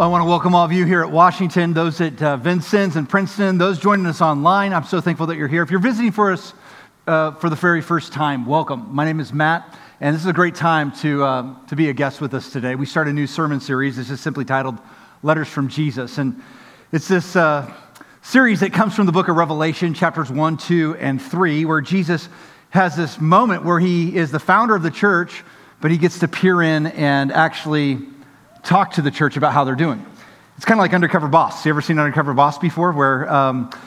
Well, I want to welcome all of you here at Washington, those at Vincennes and Princeton, those joining us online. I'm so thankful that you're here. If you're visiting for us for the very first time, welcome. My name is Matt, and this is a great time to be a guest with us today. We start a new sermon series. This is simply titled Letters from Jesus, and it's this series that comes from the book of Revelation, chapters 1, 2, and 3, where Jesus has this moment where he is the founder of the church, but he gets to peer in and actually talk to the church about how they're doing. It's kind of like Undercover Boss. You ever seen Undercover Boss before, where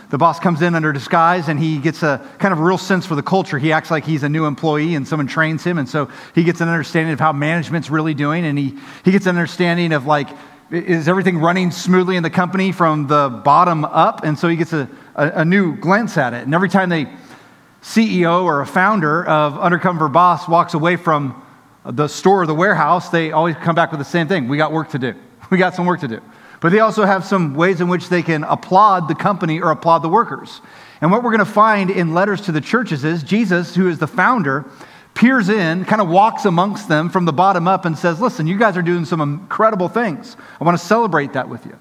the boss comes in under disguise and he gets a kind of real sense for the culture. He acts like he's a new employee and someone trains him, and so he gets an understanding of how management's really doing, and he gets an understanding of, like, is everything running smoothly in the company from the bottom up? And so he gets a new glance at it. And every time the CEO or a founder of Undercover Boss walks away from the store or the warehouse, they always come back with the same thing. We got work to do. We got some work to do. But they also have some ways in which they can applaud the company or applaud the workers. And what we're going to find in letters to the churches is Jesus, who is the founder, peers in, kind of walks amongst them from the bottom up and says, listen, you guys are doing some incredible things. I want to celebrate that with you.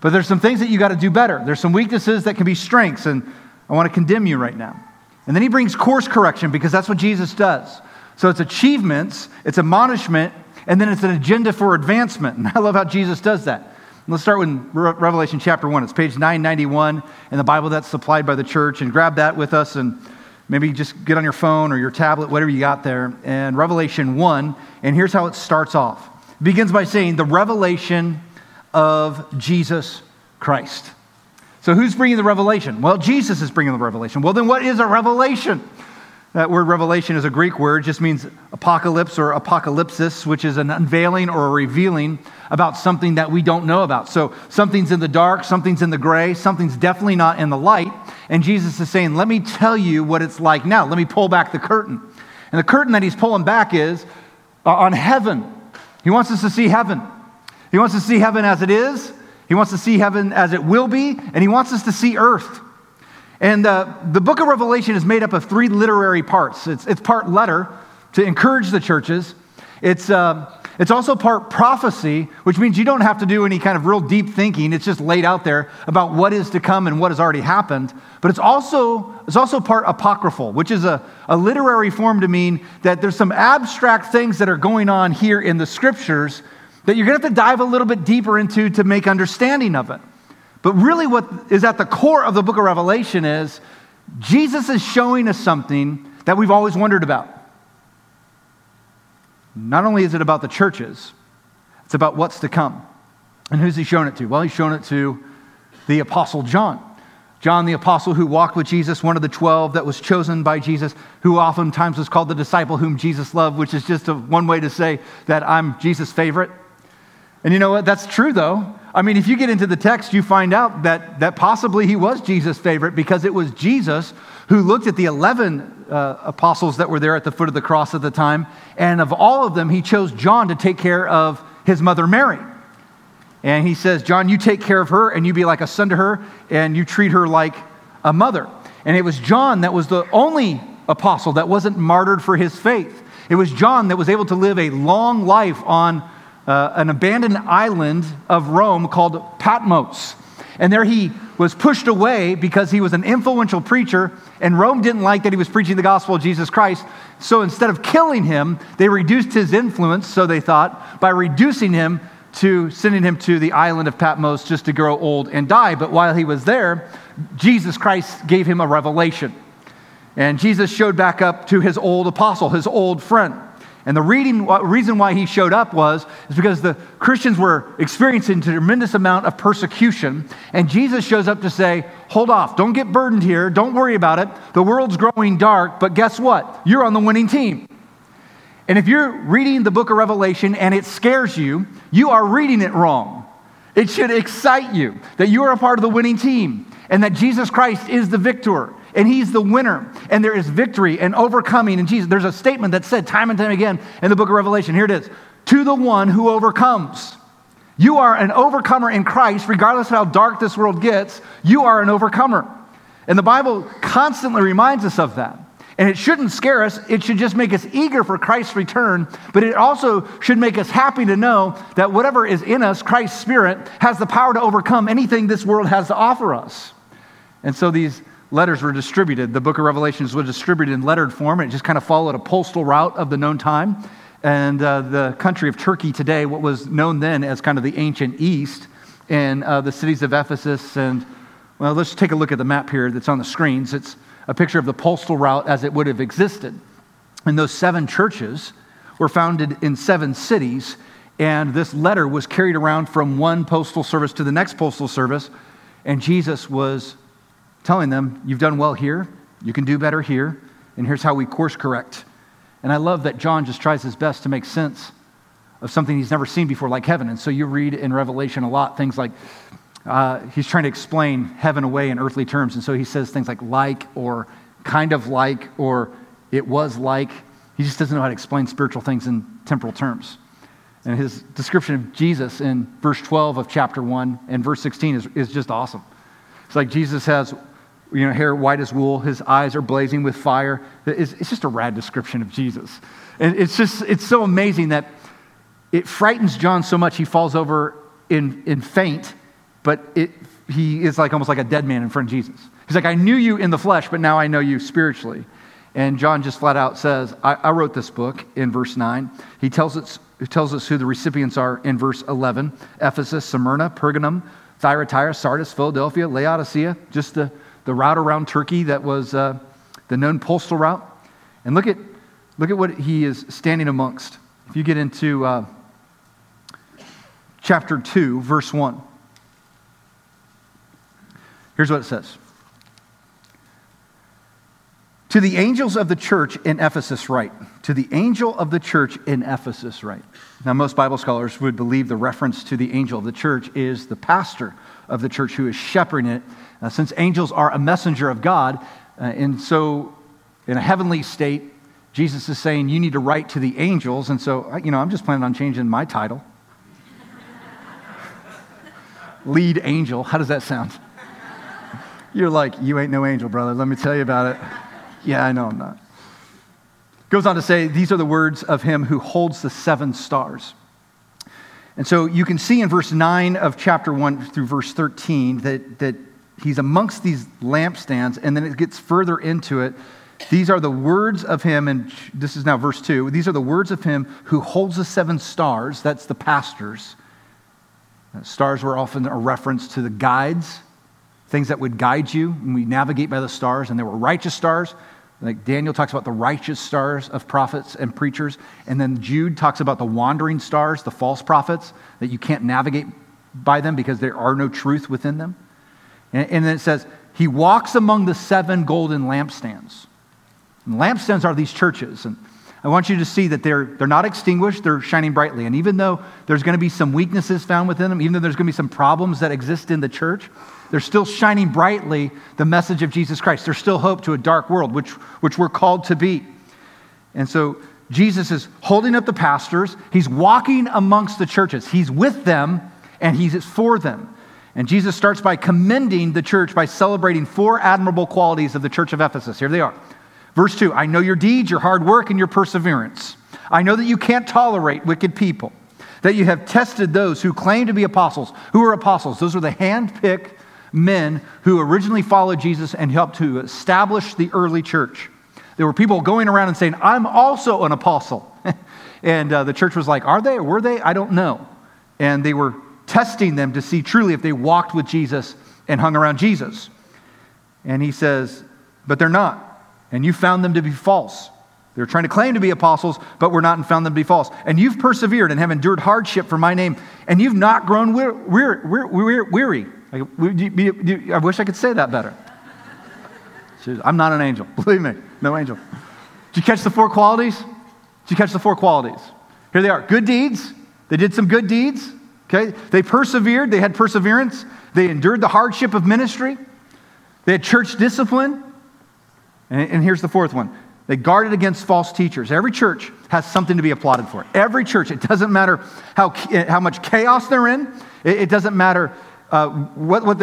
But there's some things that you got to do better. There's some weaknesses that can be strengths, and I want to condemn you right now. And then he brings course correction, because that's what Jesus does. So it's achievements, it's admonishment, and then it's an agenda for advancement. And I love how Jesus does that. And let's start with Revelation chapter 1. It's page 991 in the Bible that's supplied by the church. And grab that with us, and maybe just get on your phone or your tablet, whatever you got there. And Revelation 1, and here's how it starts off. It begins by saying, the revelation of Jesus Christ. So who's bringing the revelation? Well, Jesus is bringing the revelation. Well, then what is a revelation? That word revelation is a Greek word, just means apocalypse or apocalypsis, which is an unveiling or a revealing about something that we don't know about. So something's in the dark, something's in the gray, something's definitely not in the light. And Jesus is saying, let me tell you what it's like now. Let me pull back the curtain. And the curtain that he's pulling back is on heaven. He wants us to see heaven. He wants us to see heaven as it is. He wants to see heaven as it will be. And he wants us to see earth. And the book of Revelation is made up of three literary parts. It's part letter to encourage the churches. It's also part prophecy, which means you don't have to do any kind of real deep thinking. It's just laid out there about what is to come and what has already happened. But it's also part apocryphal, which is a literary form to mean that there's some abstract things that are going on here in the scriptures that you're going to have to dive a little bit deeper into to make understanding of it. But really what is at the core of the book of Revelation is Jesus is showing us something that we've always wondered about. Not only is it about the churches, it's about what's to come. And who's he shown it to? Well, he's shown it to the Apostle John. John the Apostle, who walked with Jesus, one of the 12 that was chosen by Jesus, who oftentimes was called the disciple whom Jesus loved, which is just one way to say that I'm Jesus' favorite. And you know what? That's true, though. I mean, if you get into the text, you find out that possibly he was Jesus' favorite, because it was Jesus who looked at the 11 apostles that were there at the foot of the cross at the time, and of all of them, he chose John to take care of his mother Mary. And he says, John, you take care of her, and you be like a son to her, and you treat her like a mother. And it was John that was the only apostle that wasn't martyred for his faith. It was John that was able to live a long life on an abandoned island of Rome called Patmos. And there he was pushed away because he was an influential preacher, and Rome didn't like that he was preaching the gospel of Jesus Christ. So instead of killing him, they reduced his influence, so they thought, by reducing him to sending him to the island of Patmos just to grow old and die. But while he was there, Jesus Christ gave him a revelation. And Jesus showed back up to his old apostle, his old friend. And the reason why he showed up is because the Christians were experiencing a tremendous amount of persecution. And Jesus shows up to say, hold off. Don't get burdened here. Don't worry about it. The world's growing dark, but guess what? You're on the winning team. And if you're reading the book of Revelation and it scares you, you are reading it wrong. It should excite you that you are a part of the winning team and that Jesus Christ is the victor. And he's the winner, and there is victory and overcoming in Jesus. There's a statement that's said time and time again in the book of Revelation. Here it is. To the one who overcomes. You are an overcomer in Christ, regardless of how dark this world gets. You are an overcomer. And the Bible constantly reminds us of that. And it shouldn't scare us. It should just make us eager for Christ's return. But it also should make us happy to know that whatever is in us, Christ's Spirit, has the power to overcome anything this world has to offer us. And so these letters were distributed. The book of Revelations was distributed in lettered form. It just kind of followed a postal route of the known time. And the country of Turkey today, what was known then as kind of the ancient East, and the cities of Ephesus. And, well, let's take a look at the map here that's on the screens. It's a picture of the postal route as it would have existed. And those seven churches were founded in seven cities, and this letter was carried around from one postal service to the next postal service, and Jesus was telling them, you've done well here, you can do better here, and here's how we course correct. And I love that John just tries his best to make sense of something he's never seen before, like heaven. And so you read in Revelation a lot things like, he's trying to explain heaven away in earthly terms. And so he says things like, or kind of like, or it was like. He just doesn't know how to explain spiritual things in temporal terms. And his description of Jesus in verse 12 of chapter 1 and verse 16 is just awesome. It's like Jesus has, you know, hair white as wool. His eyes are blazing with fire. It's just a rad description of Jesus. And it's so amazing that it frightens John so much he falls over in faint, but he is like almost like a dead man in front of Jesus. He's like, I knew you in the flesh, but now I know you spiritually. And John just flat out says, I wrote this book in verse 9. He tells us who the recipients are in verse 11. Ephesus, Smyrna, Pergamum, Thyatira, Sardis, Philadelphia, Laodicea, just the route around Turkey that was the known postal route. And look at what he is standing amongst. If you get into chapter 2, verse 1, here's what it says. To the angels of the church in Ephesus write. To the angel of the church in Ephesus write. Now, most Bible scholars would believe the reference to the angel of the church is the pastor of the church who is shepherding it. Since angels are a messenger of God, and so in a heavenly state, Jesus is saying, you need to write to the angels. And so, you know, I'm just planning on changing my title. Lead angel. How does that sound? You're like, you ain't no angel, brother. Let me tell you about it. Yeah, I know I'm not. Goes on to say, these are the words of him who holds the seven stars. And so you can see in verse 9 of chapter 1 through verse 13 that he's amongst these lampstands, and then it gets further into it. These are the words of him, and this is now verse 2. These are the words of him who holds the seven stars. That's the pastors. Stars were often a reference to the guides, things that would guide you. And we navigate by the stars, and there were righteous stars. Like Daniel talks about the righteous stars of prophets and preachers. And then Jude talks about the wandering stars, the false prophets, that you can't navigate by them because there are no truth within them. And then it says, he walks among the seven golden lampstands. And lampstands are these churches. And I want you to see that they're not extinguished, they're shining brightly. And even though there's going to be some weaknesses found within them, even though there's going to be some problems that exist in the church, they're still shining brightly the message of Jesus Christ. There's still hope to a dark world, which we're called to be. And so Jesus is holding up the pastors. He's walking amongst the churches. He's with them, and he's for them. And Jesus starts by commending the church by celebrating four admirable qualities of the church of Ephesus. Here they are. Verse 2, I know your deeds, your hard work, and your perseverance. I know that you can't tolerate wicked people, that you have tested those who claim to be apostles. Who are apostles? Those were the hand-picked men who originally followed Jesus and helped to establish the early church. There were people going around and saying, I'm also an apostle. And the church was like, are they or were they? I don't know. And they were testing them to see truly if they walked with Jesus and hung around Jesus. And he says, but they're not. And you found them to be false. They're trying to claim to be apostles, but were not and found them to be false. And you've persevered and have endured hardship for my name. And you've not grown weary. I wish I could say that better. I'm not an angel. Believe me, no angel. Did you catch the four qualities? Here they are. Good deeds. They did some good deeds. Okay, they persevered, they had perseverance, they endured the hardship of ministry, they had church discipline, and here's the fourth one, they guarded against false teachers. Every church has something to be applauded for. Every church, it doesn't matter how much chaos they're in, it doesn't matter what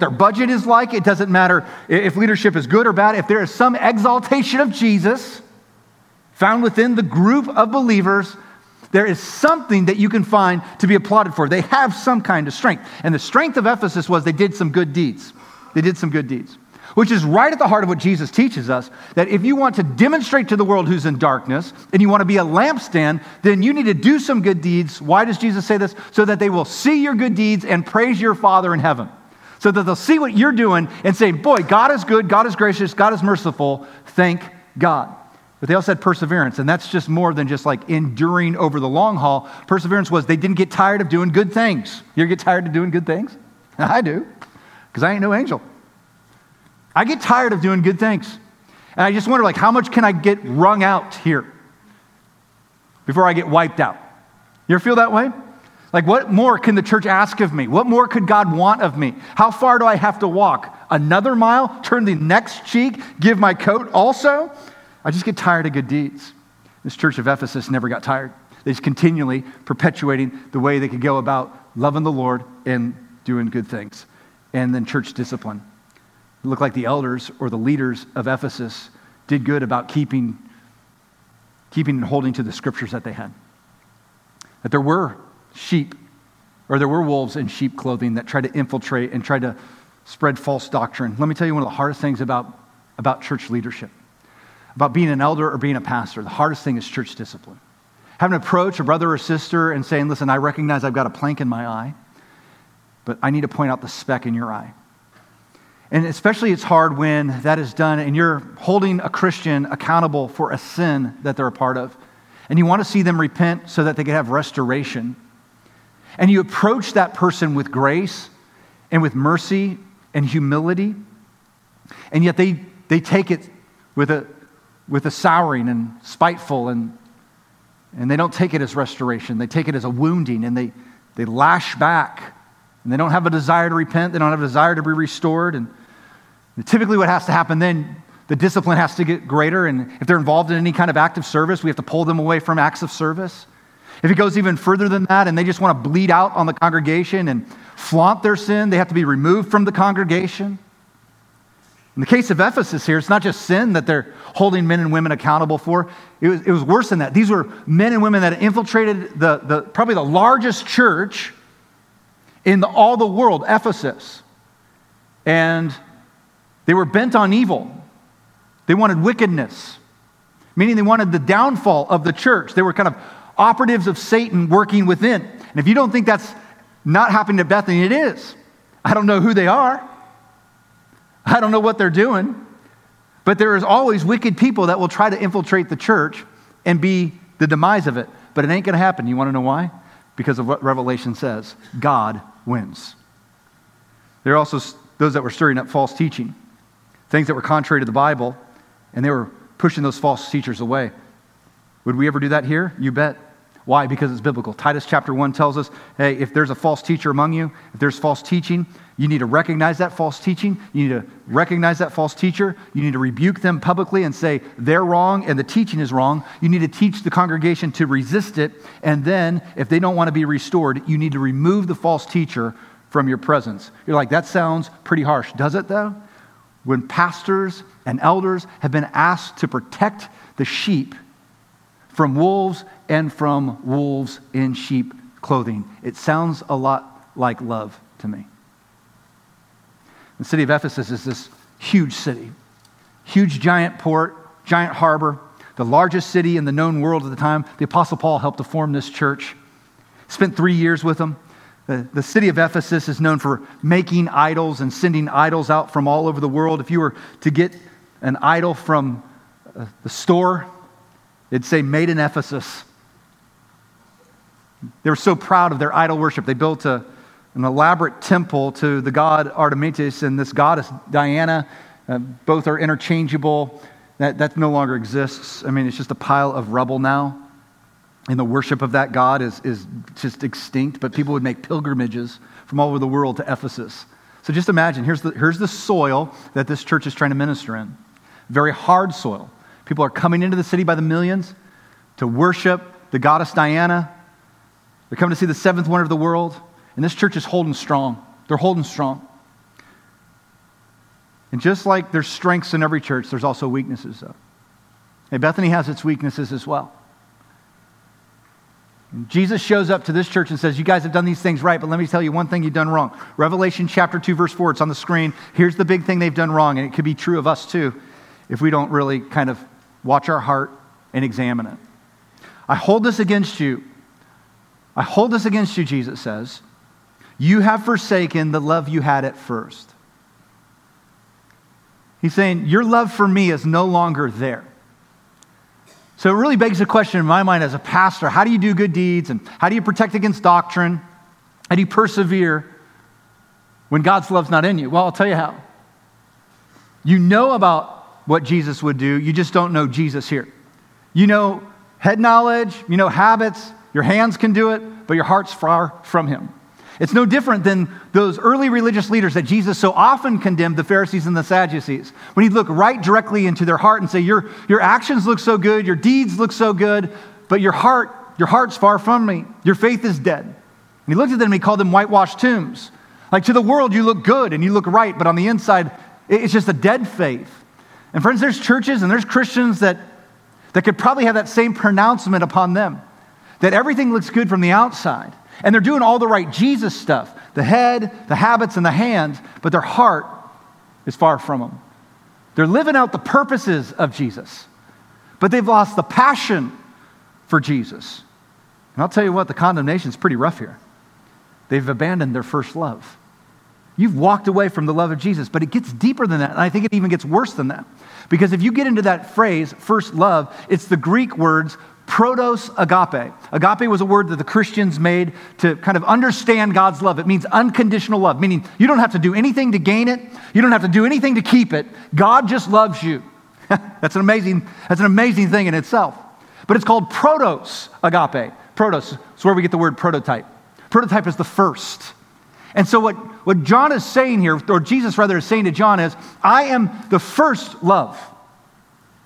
their budget is like. It doesn't matter if leadership is good or bad. If there is some exaltation of Jesus found within the group of believers, there is something that you can find to be applauded for. They have some kind of strength. And the strength of Ephesus was they did some good deeds. They did some good deeds, which is right at the heart of what Jesus teaches us, that if you want to demonstrate to the world who's in darkness and you want to be a lampstand, then you need to do some good deeds. Why does Jesus say this? So that they will see your good deeds and praise your Father in heaven. So that they'll see what you're doing and say, boy, God is good, God is gracious, God is merciful, thank God. But they also had perseverance, and that's just more than just like enduring over the long haul. Perseverance was they didn't get tired of doing good things. You ever get tired of doing good things? I do, because I ain't no angel. I get tired of doing good things. And I just wonder, like, how much can I get wrung out here before I get wiped out? You ever feel that way? Like, what more can the church ask of me? What more could God want of me? How far do I have to walk? Another mile? Turn the next cheek? Give my coat also? I just get tired of good deeds. This church of Ephesus never got tired. They just continually perpetuating the way they could go about loving the Lord and doing good things. And then church discipline. It looked like the elders or the leaders of Ephesus did good about keeping and holding to the scriptures that they had. That there were sheep, or there were wolves in sheep clothing that tried to infiltrate and tried to spread false doctrine. Let me tell you one of the hardest things about church leadership. About being an elder or being a pastor, the hardest thing is church discipline. Having to approach a brother or sister and saying, listen, I recognize I've got a plank in my eye, but I need to point out the speck in your eye. And especially it's hard when that is done and you're holding a Christian accountable for a sin that they're a part of. And you want to see them repent so that they can have restoration. And you approach that person with grace and with mercy and humility, and yet they take it with a souring and spiteful, and they don't take it as restoration. They take it as a wounding, and they lash back, and they don't have a desire to repent. They don't have a desire to be restored. And typically what has to happen then, the discipline has to get greater, and if they're involved in any kind of act of service, we have to pull them away from acts of service. If it goes even further than that, and they just want to bleed out on the congregation and flaunt their sin, they have to be removed from the congregation. In the case of Ephesus here, it's not just sin that they're holding men and women accountable for. It was worse than that. These were men and women that infiltrated the probably the largest church in all the world, Ephesus. And they were bent on evil. They wanted wickedness, meaning they wanted the downfall of the church. They were kind of operatives of Satan working within. And if you don't think that's not happening at Bethany, it is. I don't know who they are. I don't know what they're doing, but there is always wicked people that will try to infiltrate the church and be the demise of it, but it ain't going to happen. You want to know why? Because of what Revelation says. God wins. There are also those that were stirring up false teaching, things that were contrary to the Bible, and they were pushing those false teachers away. Would we ever do that here? You bet. Why? Because it's biblical. Titus chapter 1 tells us, hey, if there's a false teacher among you, if there's false teaching, you need to recognize that false teaching. You need to recognize that false teacher. You need to rebuke them publicly and say they're wrong and the teaching is wrong. You need to teach the congregation to resist it. And then if they don't want to be restored, you need to remove the false teacher from your presence. You're like, that sounds pretty harsh. Does it though? When pastors and elders have been asked to protect the sheep from wolves and from wolves in sheep clothing. It sounds a lot like love to me. The city of Ephesus is this huge city, huge giant port, giant harbor, the largest city in the known world at the time. The Apostle Paul helped to form this church, spent 3 years with them. The city of Ephesus is known for making idols and sending idols out from all over the world. If you were to get an idol from the store, it'd say, made in Ephesus. They were so proud of their idol worship. They built an elaborate temple to the god Artemis and this goddess Diana. Both are interchangeable. That no longer exists. I mean, it's just a pile of rubble now. And the worship of that god is just extinct. But people would make pilgrimages from all over the world to Ephesus. So just imagine, here's the soil that this church is trying to minister in. Very hard soil. People are coming into the city by the millions to worship the goddess Diana. They're coming to see the seventh wonder of the world. And this church is holding strong. They're holding strong. And just like there's strengths in every church, there's also weaknesses, though. And Bethany has its weaknesses as well. And Jesus shows up to this church and says, you guys have done these things right, but let me tell you one thing you've done wrong. Revelation chapter 2, verse 4, it's on the screen. Here's the big thing they've done wrong, and it could be true of us too if we don't really kind of watch our heart and examine it. I hold this against you. I hold this against you, Jesus says. You have forsaken the love you had at first. He's saying, your love for me is no longer there. So it really begs the question in my mind as a pastor, how do you do good deeds and how do you protect against doctrine? How do you persevere when God's love's not in you? Well, I'll tell you how. You know about what Jesus would do, you just don't know Jesus here. You know head knowledge, you know habits, your hands can do it, but your heart's far from him. It's no different than those early religious leaders that Jesus so often condemned, the Pharisees and the Sadducees. When he'd look right directly into their heart and say, your actions look so good, your deeds look so good, but your heart's far from me. Your faith is dead. And he looked at them and he called them whitewashed tombs. Like to the world, you look good and you look right, but on the inside, it's just a dead faith. And friends, there's churches and there's Christians that could probably have that same pronouncement upon them, that everything looks good from the outside. And they're doing all the right Jesus stuff, the head, the habits, and the hands, but their heart is far from them. They're living out the purposes of Jesus, but they've lost the passion for Jesus. And I'll tell you what, the condemnation's pretty rough here. They've abandoned their first love. You've walked away from the love of Jesus, but it gets deeper than that, and I think it even gets worse than that. Because if you get into that phrase, first love, it's the Greek words, protos agape. Agape was a word that the Christians made to kind of understand God's love. It means unconditional love, meaning you don't have to do anything to gain it. You don't have to do anything to keep it. God just loves you. That's an amazing thing in itself. But it's called protos agape. Protos is where we get the word prototype. Prototype is the first. And so what John is saying here, or Jesus rather is saying to John is, I am the first love.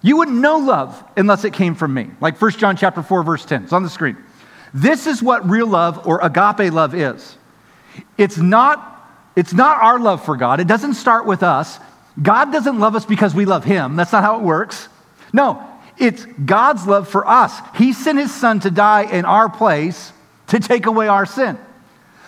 You wouldn't know love unless it came from me. Like 1 John chapter 4, verse 10. It's on the screen. This is what real love or agape love is. It's not our love for God. It doesn't start with us. God doesn't love us because we love him. That's not how it works. No, it's God's love for us. He sent his son to die in our place to take away our sin.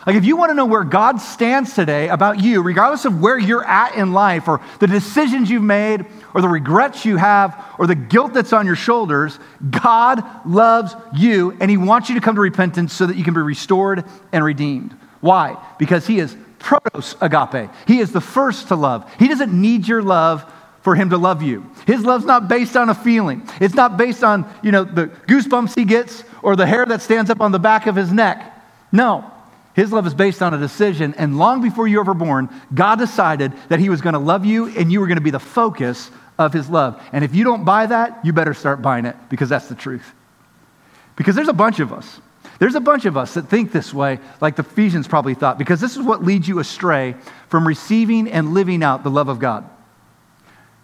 Like if you want to know where God stands today about you, regardless of where you're at in life or the decisions you've made or the regrets you have or the guilt that's on your shoulders, God loves you and he wants you to come to repentance so that you can be restored and redeemed. Why? Because he is protos agape. He is the first to love. He doesn't need your love for him to love you. His love's not based on a feeling. It's not based on, the goosebumps he gets or the hair that stands up on the back of his neck. No. His love is based on a decision, and long before you were ever born, God decided that he was going to love you and you were going to be the focus of his love. And if you don't buy that, you better start buying it because that's the truth. Because there's a bunch of us. There's a bunch of us that think this way, like the Ephesians probably thought, because this is what leads you astray from receiving and living out the love of God.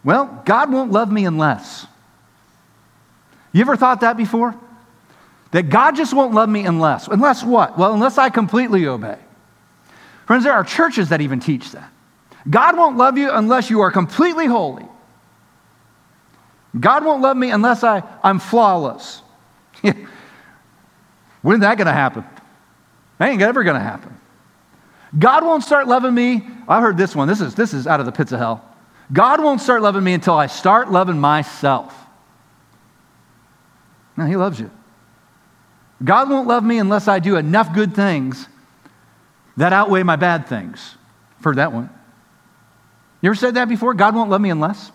Well, God won't love me unless. You ever thought that before? That God just won't love me unless. Unless what? Well, unless I completely obey. Friends, there are churches that even teach that. God won't love you unless you are completely holy. God won't love me unless I'm flawless. When's that going to happen? That ain't ever going to happen. God won't start loving me. I heard this one. This is out of the pits of hell. God won't start loving me until I start loving myself. No, he loves you. God won't love me unless I do enough good things that outweigh my bad things. I've heard that one. You ever said that before? God won't love me unless.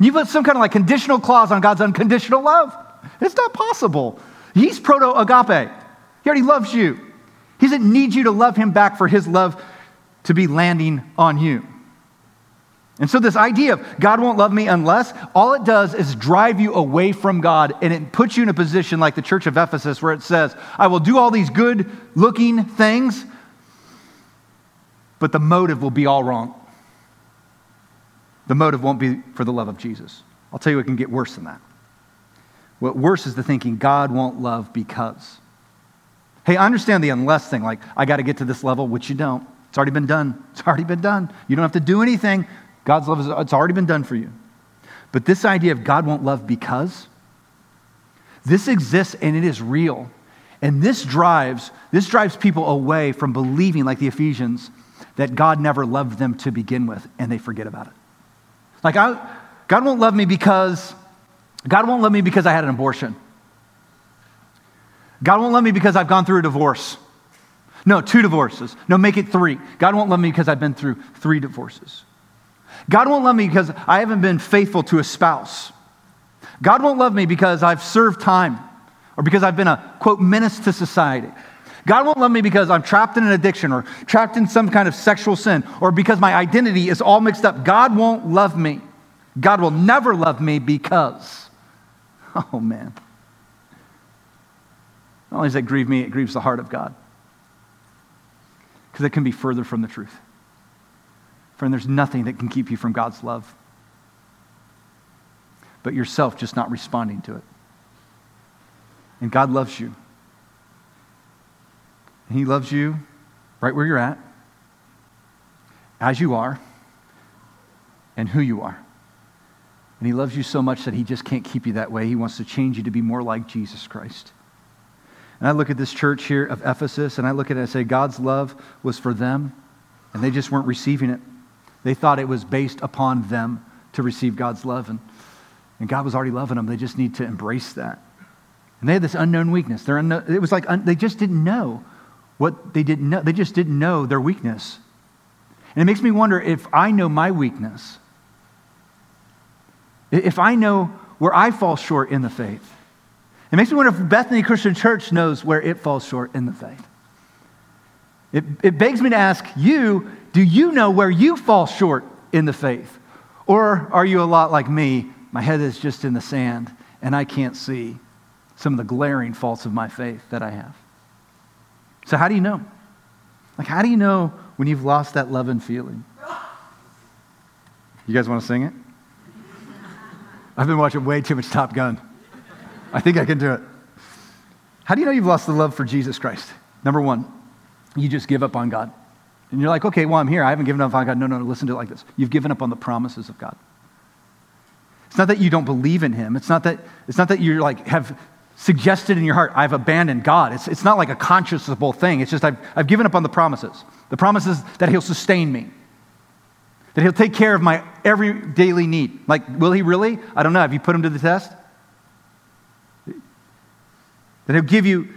You put some kind of like conditional clause on God's unconditional love. It's not possible. He's proto-agape. He already loves you. He doesn't need you to love him back for his love to be landing on you. And so this idea of God won't love me unless, all it does is drive you away from God, and it puts you in a position like the church of Ephesus where it says, I will do all these good-looking things, but the motive will be all wrong. The motive won't be for the love of Jesus. I'll tell you what can get worse than that. What worse is the thinking God won't love because. Hey, I understand the unless thing, like I got to get to this level, which you don't. It's already been done. It's already been done. You don't have to do anything. God's love, it's already been done for you. But this idea of God won't love because, this exists and it is real. And this drives people away from believing, like the Ephesians, that God never loved them to begin with, and they forget about it. Like, God won't love me because, God won't love me because I had an abortion. God won't love me because I've gone through a divorce. No, 2 divorces. No, make it 3. God won't love me because I've been through 3 divorces. God won't love me because I haven't been faithful to a spouse. God won't love me because I've served time or because I've been a, quote, menace to society. God won't love me because I'm trapped in an addiction or trapped in some kind of sexual sin or because my identity is all mixed up. God won't love me. God will never love me because, oh man. Not only does that grieve me, it grieves the heart of God. Because it can be further from the truth. Friend, there's nothing that can keep you from God's love. But yourself just not responding to it. And God loves you. And He loves you right where you're at, as you are, and who you are. And He loves you so much that He just can't keep you that way. He wants to change you to be more like Jesus Christ. And I look at this church here of Ephesus, and I look at it and I say, God's love was for them, and they just weren't receiving it. They thought it was based upon them to receive God's love, and God was already loving them. They just need to embrace that. And they had this unknown weakness. It was like they just didn't know what they didn't know. They just didn't know their weakness. And it makes me wonder if I know my weakness, if I know where I fall short in the faith. It makes me wonder if Bethany Christian Church knows where it falls short in the faith. It begs me to ask you, do you know where you fall short in the faith? Or are you a lot like me? My head is just in the sand and I can't see some of the glaring faults of my faith that I have. So how do you know? Like, how do you know when you've lost that love and feeling? You guys want to sing it? I've been watching way too much Top Gun. I think I can do it. How do you know you've lost the love for Jesus Christ? Number one, you just give up on God. And you're like, okay, well, I'm here. I haven't given up on God. No, listen to it like this. You've given up on the promises of God. It's not that you don't believe in Him. It's not that you're like, have suggested in your heart, I've abandoned God. It's not like a conscionable thing. It's just, I've given up on the promises. The promises that He'll sustain me, that He'll take care of my every daily need. Like, will He really? I don't know. Have you put Him to the test? That He'll give you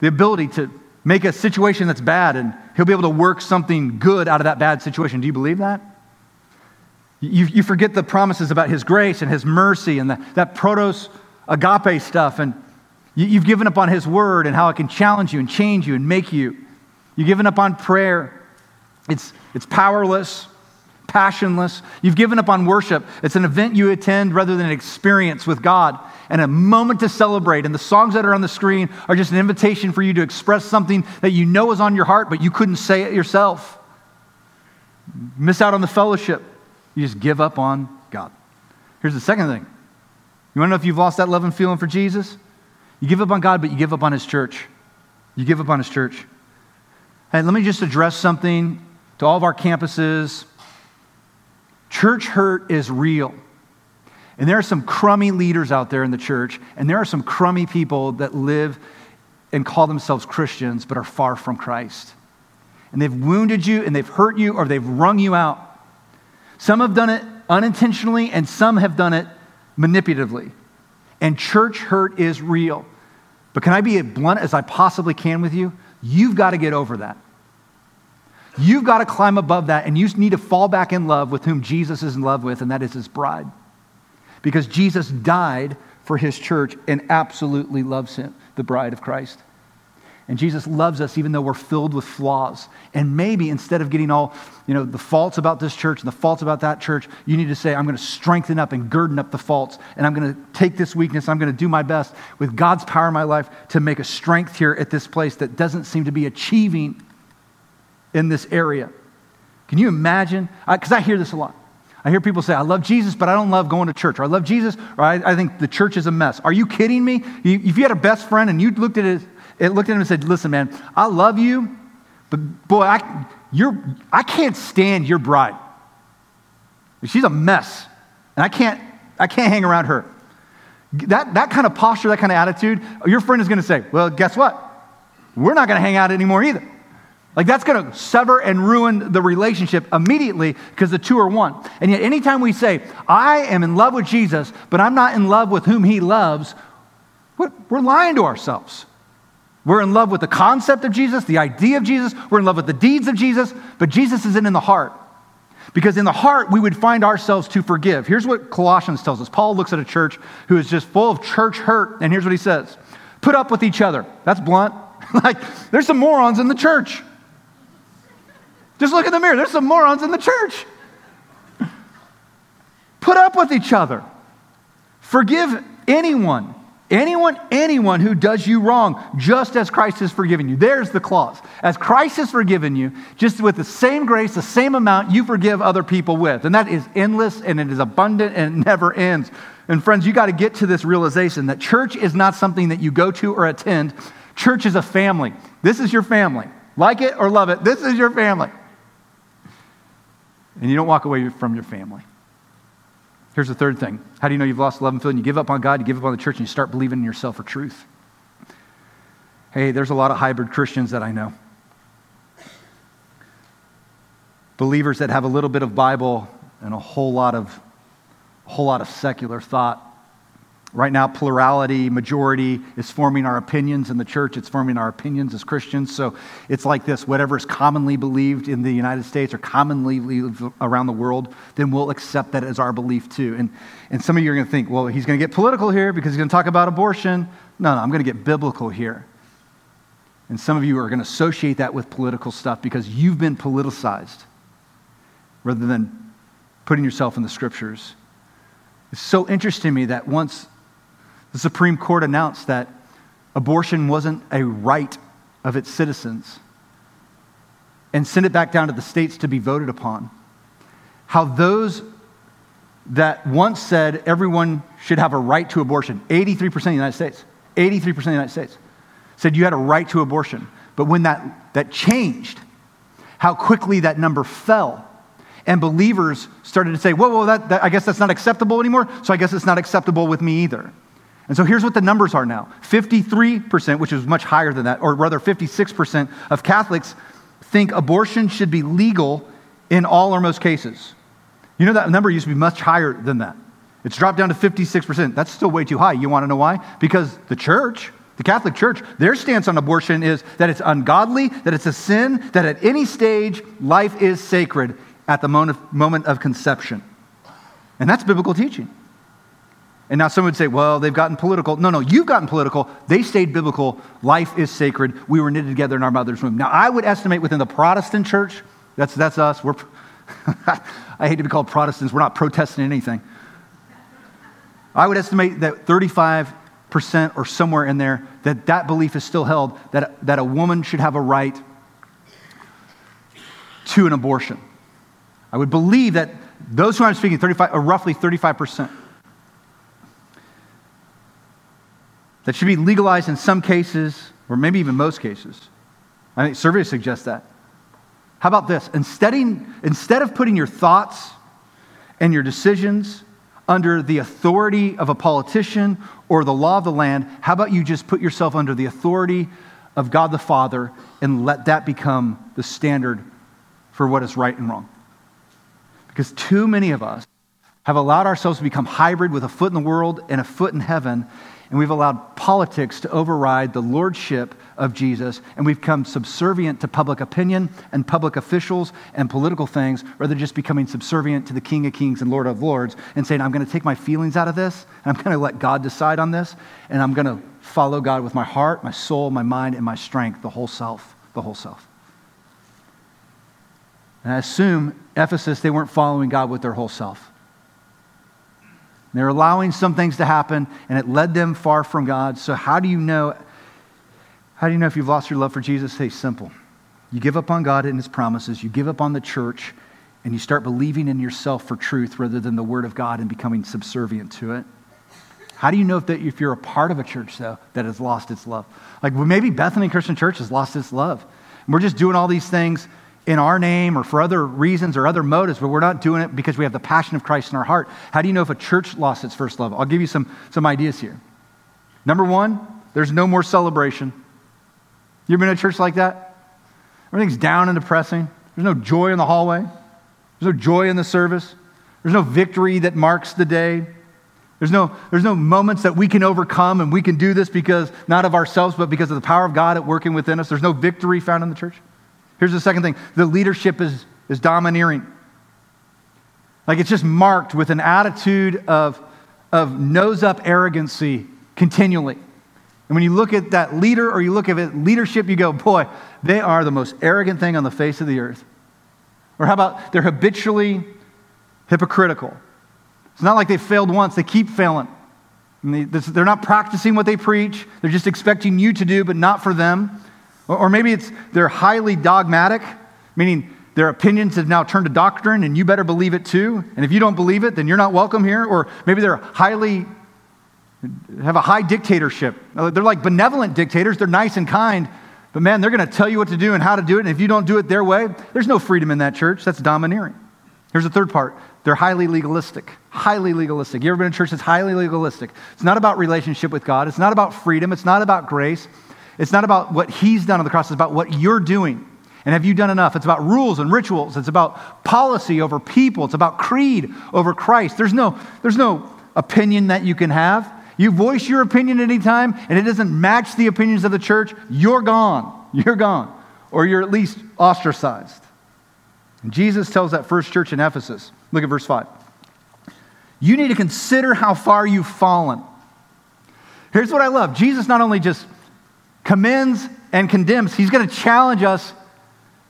the ability to make a situation that's bad and He'll be able to work something good out of that bad situation. Do you believe that? You forget the promises about His grace and His mercy and that protos agape stuff, and you've given up on His word and how it can challenge you and change you and make you. You've given up on prayer. It's powerless, passionless. You've given up on worship. It's an event you attend rather than an experience with God and a moment to celebrate. And the songs that are on the screen are just an invitation for you to express something that you know is on your heart, but you couldn't say it yourself. Miss out on the fellowship. You just give up on God. Here's the second thing. You want to know if you've lost that love and feeling for Jesus? You give up on God, but you give up on His church. You give up on His church. Hey, let me just address something to all of our campuses. Church hurt is real. And there are some crummy leaders out there in the church, and there are some crummy people that live and call themselves Christians but are far from Christ. And they've wounded you, and they've hurt you, or they've wrung you out. Some have done it unintentionally, and some have done it manipulatively. And church hurt is real. But can I be as blunt as I possibly can with you? You've got to get over that. You've got to climb above that, and you need to fall back in love with whom Jesus is in love with, and that is His bride. Because Jesus died for His church and absolutely loves Him, the bride of Christ. And Jesus loves us even though we're filled with flaws. And maybe instead of getting all, the faults about this church and the faults about that church, you need to say, I'm going to strengthen up and girden up the faults. And I'm going to take this weakness. I'm going to do my best with God's power in my life to make a strength here at this place that doesn't seem to be achieving in this area. Can you imagine? Because I hear this a lot. I hear people say, I love Jesus, but I don't love going to church. Or I love Jesus, or I think the church is a mess. Are you kidding me? If you had a best friend and you looked at him and said, listen, man, I love you, But boy, I can't stand your bride. She's a mess, and I can't hang around her. That kind of posture, that kind of attitude, your friend is going to say, well, guess what? We're not going to hang out anymore either. Like, that's going to sever and ruin the relationship immediately because the two are one. And yet anytime we say, I am in love with Jesus, but I'm not in love with whom he loves, we're lying to ourselves. We're in love with the concept of Jesus, the idea of Jesus. We're in love with the deeds of Jesus, but Jesus isn't in the heart. Because in the heart, we would find ourselves to forgive. Here's what Colossians tells us. Paul looks at a church who is just full of church hurt, and here's what he says. Put up with each other. That's blunt. Like, there's some morons in the church. Just look in the mirror. There's some morons in the church. Put up with each other. Forgive anyone who does you wrong, just as Christ has forgiven you. There's the clause. As Christ has forgiven you, just with the same grace, the same amount you forgive other people with. And that is endless, and it is abundant, and it never ends. And friends, you got to get to this realization that church is not something that you go to or attend. Church is a family. This is your family. Like it or love it, this is your family. And you don't walk away from your family. Here's the third thing. How do you know you've lost love and feeling? You give up on God, you give up on the church, and you start believing in yourself for truth. Hey, there's a lot of hybrid Christians that I know. Believers that have a little bit of Bible and a whole lot of secular thought. Right now, plurality, majority is forming our opinions in the church. It's forming our opinions as Christians. So it's like this. Whatever is commonly believed in the United States or commonly believed around the world, then we'll accept that as our belief too. And some of you are going to think, well, he's going to get political here because he's going to talk about abortion. No, I'm going to get biblical here. And some of you are going to associate that with political stuff because you've been politicized rather than putting yourself in the scriptures. It's so interesting to me that once the Supreme Court announced that abortion wasn't a right of its citizens and sent it back down to the states to be voted upon, how those that once said everyone should have a right to abortion, 83% of the United States, 83% of the United States said you had a right to abortion. But when that changed, how quickly that number fell. And believers started to say, whoa, I guess that's not acceptable anymore, so I guess it's not acceptable with me either. And so here's what the numbers are now. 53%, which is much higher than that, or rather 56% of Catholics think abortion should be legal in all or most cases. You know that number used to be much higher than that. It's dropped down to 56%. That's still way too high. You want to know why? Because the church, the Catholic Church, their stance on abortion is that it's ungodly, that it's a sin, that at any stage, life is sacred at the moment of conception. And that's biblical teaching. And now some would say, well, they've gotten political. No, you've gotten political. They stayed biblical. Life is sacred. We were knitted together in our mother's womb. Now, I would estimate within the Protestant church, that's us. We're I hate to be called Protestants. We're not protesting anything. I would estimate that 35% or somewhere in there, that belief is still held that a woman should have a right to an abortion. I would believe that those who I'm speaking, roughly 35%, that should be legalized in some cases, or maybe even most cases. I think surveys suggest that. How about this? Instead of putting your thoughts and your decisions under the authority of a politician or the law of the land, how about you just put yourself under the authority of God the Father and let that become the standard for what is right and wrong? Because too many of us have allowed ourselves to become hybrid with a foot in the world and a foot in heaven. And we've allowed politics to override the lordship of Jesus, and we've become subservient to public opinion and public officials and political things, rather than just becoming subservient to the King of Kings and Lord of Lords and saying, I'm going to take my feelings out of this, and I'm going to let God decide on this, and I'm going to follow God with my heart, my soul, my mind, and my strength, the whole self. And I assume Ephesus, they weren't following God with their whole self. They're allowing some things to happen, and it led them far from God. So how do you know? How do you know if you've lost your love for Jesus? Hey, simple. You give up on God and his promises. You give up on the church, and you start believing in yourself for truth rather than the word of God and becoming subservient to it. How do you know if you're a part of a church, though, that has lost its love? Like, well, maybe Bethany Christian Church has lost its love. We're just doing all these things in our name or for other reasons or other motives, but we're not doing it because we have the passion of Christ in our heart. How do you know if a church lost its first love? I'll give you some ideas here. Number one, there's no more celebration. You ever been to a church like that? Everything's down and depressing. There's no joy in the hallway. There's no joy in the service. There's no victory that marks the day. There's no moments that we can overcome and we can do this because not of ourselves, but because of the power of God at working within us. There's no victory found in the church. Here's the second thing. The leadership is domineering. Like it's just marked with an attitude of nose-up arrogancy continually. And when you look at that leader or you look at leadership, you go, boy, they are the most arrogant thing on the face of the earth. Or how about they're habitually hypocritical? It's not like they failed once. They keep failing. And they're not practicing what they preach. They're just expecting you to do, but not for them. Or maybe it's they're highly dogmatic, meaning their opinions have now turned to doctrine and you better believe it too. And if you don't believe it, then you're not welcome here. Or maybe they're have a high dictatorship. They're like benevolent dictators. They're nice and kind, but man, they're going to tell you what to do and how to do it. And if you don't do it their way, there's no freedom in that church. That's domineering. Here's the third part. They're highly legalistic. Highly legalistic. You ever been in a church that's highly legalistic? It's not about relationship with God. It's not about freedom. It's not about grace. It's not about what he's done on the cross. It's about what you're doing. And have you done enough? It's about rules and rituals. It's about policy over people. It's about creed over Christ. There's no opinion that you can have. You voice your opinion at any time, and it doesn't match the opinions of the church. You're gone. You're gone. Or you're at least ostracized. And Jesus tells that first church in Ephesus, look at verse 5. You need to consider how far you've fallen. Here's what I love. Jesus not only just commends and condemns. He's going to challenge us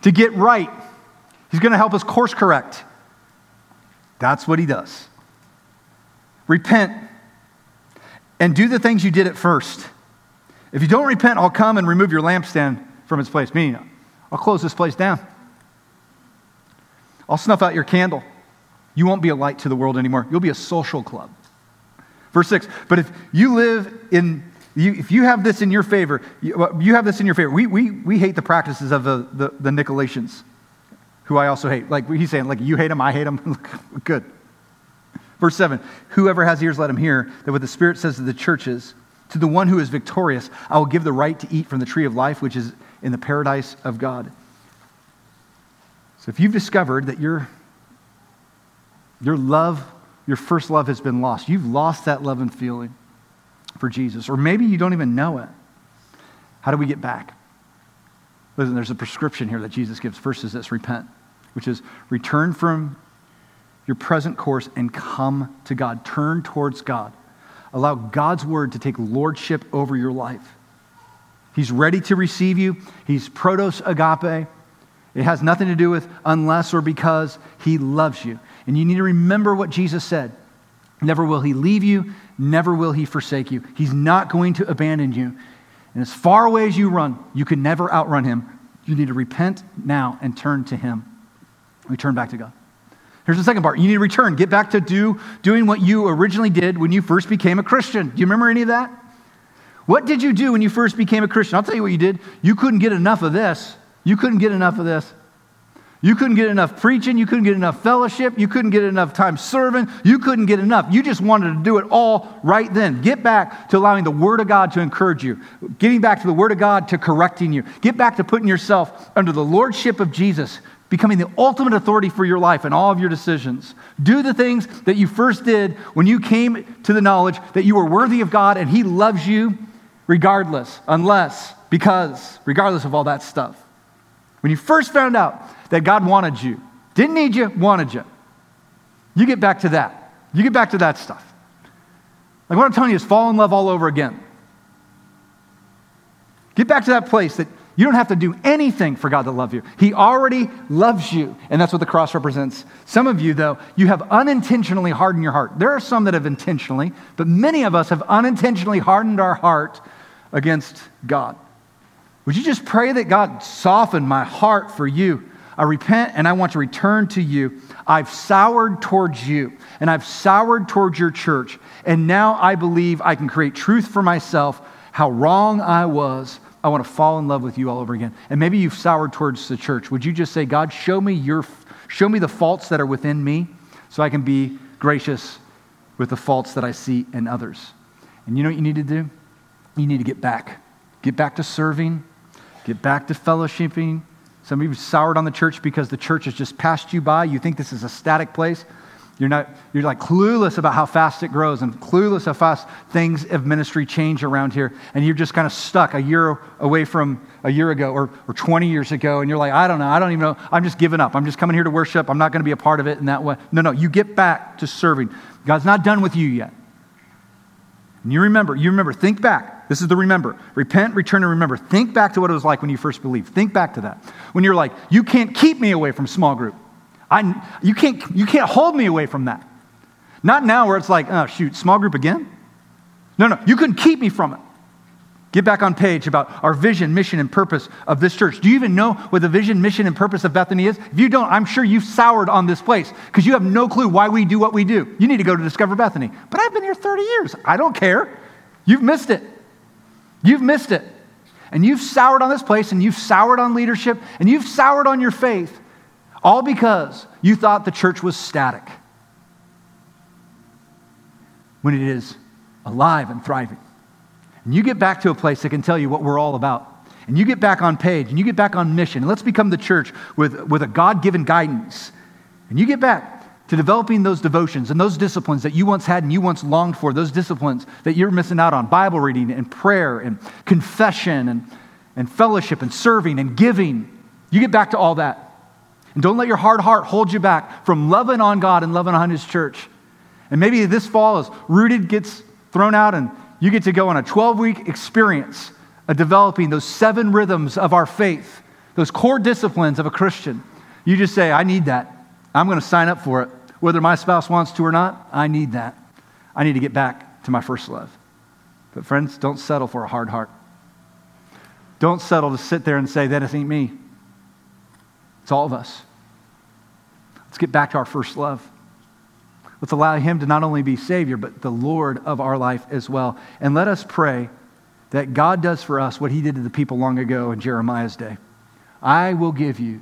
to get right. He's going to help us course correct. That's what he does. Repent and do the things you did at first. If you don't repent, I'll come and remove your lampstand from its place. Meaning, I'll close this place down. I'll snuff out your candle. You won't be a light to the world anymore. You'll be a social club. Verse 6, but if you have this in your favor. We hate the practices of the Nicolaitans, who I also hate. Like he's saying, like you hate them, I hate them. Good. Verse 7, whoever has ears, let him hear that what the Spirit says to the churches, to the one who is victorious, I will give the right to eat from the tree of life, which is in the paradise of God. So if you've discovered that your first love has been lost, you've lost that love and feeling for Jesus, or maybe you don't even know it. How do we get back? Listen, there's a prescription here that Jesus gives. First is this, repent, which is return from your present course and come to God. Turn towards God. Allow God's word to take lordship over your life. He's ready to receive you. He's protos agape. It has nothing to do with unless or because. He loves you. And you need to remember what Jesus said. Never will he leave you. Never will he forsake you. He's not going to abandon you. And as far away as you run, you can never outrun him. You need to repent now and turn to him. Return back to God. Here's the second part. You need to return. Get back to doing what you originally did when you first became a Christian. Do you remember any of that? What did you do when you first became a Christian? I'll tell you what you did. You couldn't get enough of this. You couldn't get enough of this. You couldn't get enough preaching. You couldn't get enough fellowship. You couldn't get enough time serving. You couldn't get enough. You just wanted to do it all right then. Get back to allowing the Word of God to encourage you. Getting back to the Word of God to correcting you. Get back to putting yourself under the lordship of Jesus, becoming the ultimate authority for your life and all of your decisions. Do the things that you first did when you came to the knowledge that you were worthy of God and He loves you regardless, regardless of all that stuff. When you first found out that God wanted you, didn't need you, wanted you, you get back to that. You get back to that stuff. Like what I'm telling you is fall in love all over again. Get back to that place that you don't have to do anything for God to love you. He already loves you, and that's what the cross represents. Some of you, though, you have unintentionally hardened your heart. There are some that have intentionally, but many of us have unintentionally hardened our heart against God. Would you just pray that God soften my heart for you? I repent and I want to return to you. I've soured towards you and I've soured towards your church. And now I believe I can create truth for myself, how wrong I was, I want to fall in love with you all over again. And maybe you've soured towards the church. Would you just say, God, show me the faults that are within me so I can be gracious with the faults that I see in others. And you know what you need to do? You need to get back. Get back to serving. Get back to fellowshipping. Some of you soured on the church because the church has just passed you by. You think this is a static place. You're like clueless about how fast it grows and clueless how fast things of ministry change around here. And you're just kind of stuck a year away from a year ago or 20 years ago. And you're like, I don't even know. I'm just giving up. I'm just coming here to worship. I'm not going to be a part of it in that way. No, you get back to serving. God's not done with you yet. And you remember, think back. This is the remember. Repent, return, and remember. Think back to what it was like when you first believed. Think back to that. When you're like, you can't keep me away from small group. You can't hold me away from that. Not now where it's like, oh, shoot, small group again? No, you couldn't keep me from it. Get back on page about our vision, mission, and purpose of this church. Do you even know what the vision, mission, and purpose of Bethany is? If you don't, I'm sure you've soured on this place because you have no clue why we do what we do. You need to go to Discover Bethany. But I've been here 30 years. I don't care. You've missed it. And you've soured on this place, and you've soured on leadership, and you've soured on your faith, all because you thought the church was static when it is alive and thriving. And you get back to a place that can tell you what we're all about. And you get back on page, and you get back on mission. And let's become the church with a God-given guidance. And you get back to developing those devotions and those disciplines that you once had and you once longed for, those disciplines that you're missing out on, Bible reading and prayer and confession and fellowship and serving and giving. You get back to all that. And don't let your hard heart hold you back from loving on God and loving on His church. And maybe this fall as Rooted gets thrown out and you get to go on a 12-week experience of developing those 7 rhythms of our faith, those core disciplines of a Christian. You just say, I need that. I'm going to sign up for it. Whether my spouse wants to or not, I need that. I need to get back to my first love. But friends, don't settle for a hard heart. Don't settle to sit there and say, that isn't me. It's all of us. Let's get back to our first love. Let's allow Him to not only be Savior, but the Lord of our life as well. And let us pray that God does for us what He did to the people long ago in Jeremiah's day. I will give you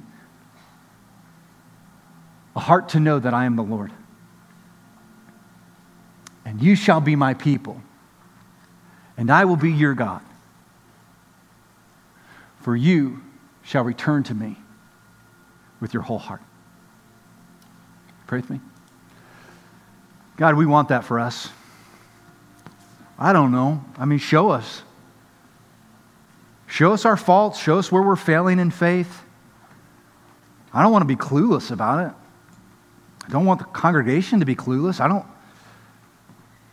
a heart to know that I am the Lord. And you shall be my people. And I will be your God. For you shall return to me with your whole heart. Pray with me. God, we want that for us. I don't know. I mean, show us. Show us our faults. Show us where we're failing in faith. I don't want to be clueless about it. I don't want the congregation to be clueless. I don't.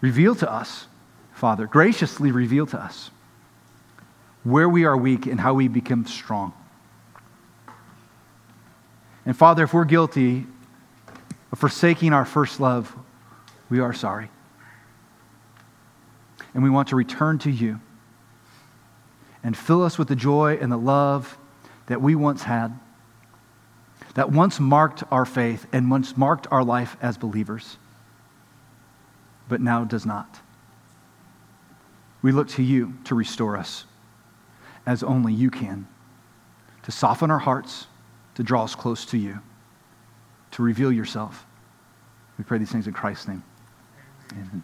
Reveal to us, Father, graciously reveal to us where we are weak and how we become strong. And Father, if we're guilty of forsaking our first love, we are sorry. And we want to return to you and fill us with the joy and the love that we once had, that once marked our faith and once marked our life as believers, but now does not. We look to you to restore us as only you can, to soften our hearts, to draw us close to you, to reveal yourself. We pray these things in Christ's name. Amen.